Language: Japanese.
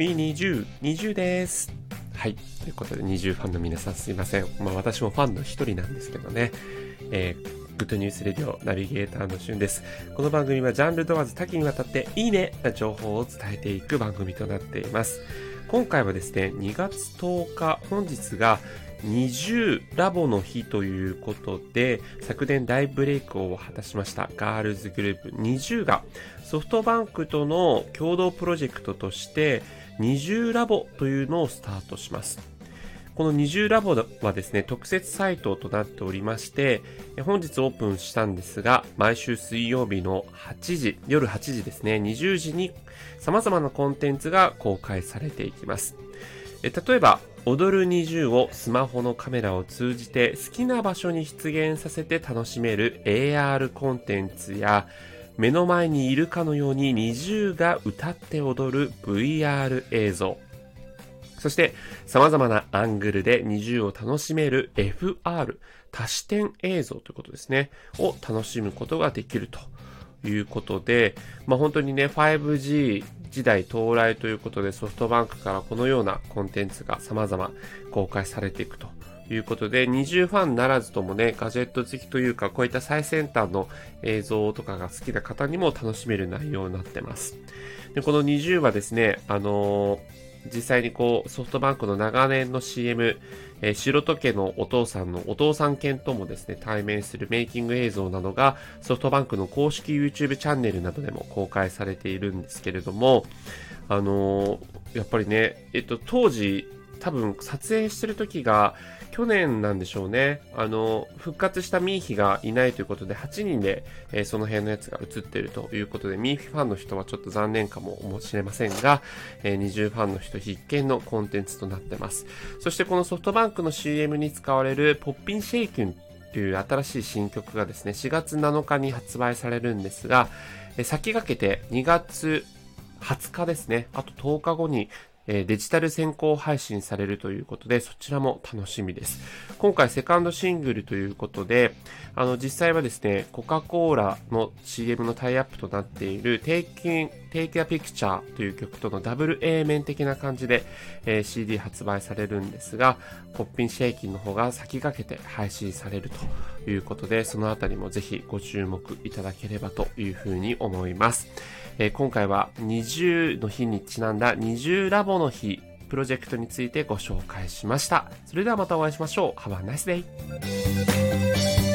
B20、20です。はい、ということで20ファンの皆さんすいません。私もファンの一人なんですけどね。グッドニュースレディオナビゲーターのしゅんです。この番組はジャンル問わず多岐にわたっていいねな情報を伝えていく番組となっています。今回はですね、2月10日、本日が20ラボの日ということで、昨年大ブレイクを果たしましたガールズグループ20がソフトバンクとの共同プロジェクトとして20ラボというのをスタートします。この20ラボはですね、特設サイトとなっておりまして、本日オープンしたんですが、毎週水曜日の夜8時ですね、20時に様々なコンテンツが公開されていきます。例えば踊る20をスマホのカメラを通じて好きな場所に出現させて楽しめる AR コンテンツや、目の前にいるかのように20が歌って踊る VR 映像、そして様々なアングルで20を楽しめる FR 多視点映像ということですねを楽しむことができるということで、本当にね 5G 時代到来ということで、ソフトバンクからこのようなコンテンツが様々公開されていくということで、20ファンならずともね、ガジェット好きというか、こういった最先端の映像とかが好きな方にも楽しめる内容になってます。で、この20はですね、実際にこうソフトバンクの長年の CM、白戸家のお父さんのお父さん犬ともですね対面するメイキング映像などがソフトバンクの公式 YouTube チャンネルなどでも公開されているんですけれども、やっぱりね、当時多分撮影してる時が去年なんでしょうね。復活したミーヒがいないということで、8人で、その辺のやつが映っているということで、ミーヒファンの人はちょっと残念かもしれませんが、20ファンの人必見のコンテンツとなってます。そしてこのソフトバンクの CM に使われるポッピンシェイキュンという新しい新曲がですね、4月7日に発売されるんですが、先駆けて2月20日ですね、あと10日後にデジタル先行配信されるということで、そちらも楽しみです。今回セカンドシングルということで、実際はですね、コカ・コーラの CM のタイアップとなっている Take a picture という曲とのダブル A 面的な感じで、CD 発売されるんですが、ポッピンシェイキンの方が先駆けて配信されるということで、そのあたりもぜひご注目いただければというふうに思います。今回は20の日にちなんだ20ラボの日プロジェクトについてご紹介しました。それではまたお会いしましょう。Have a nice day!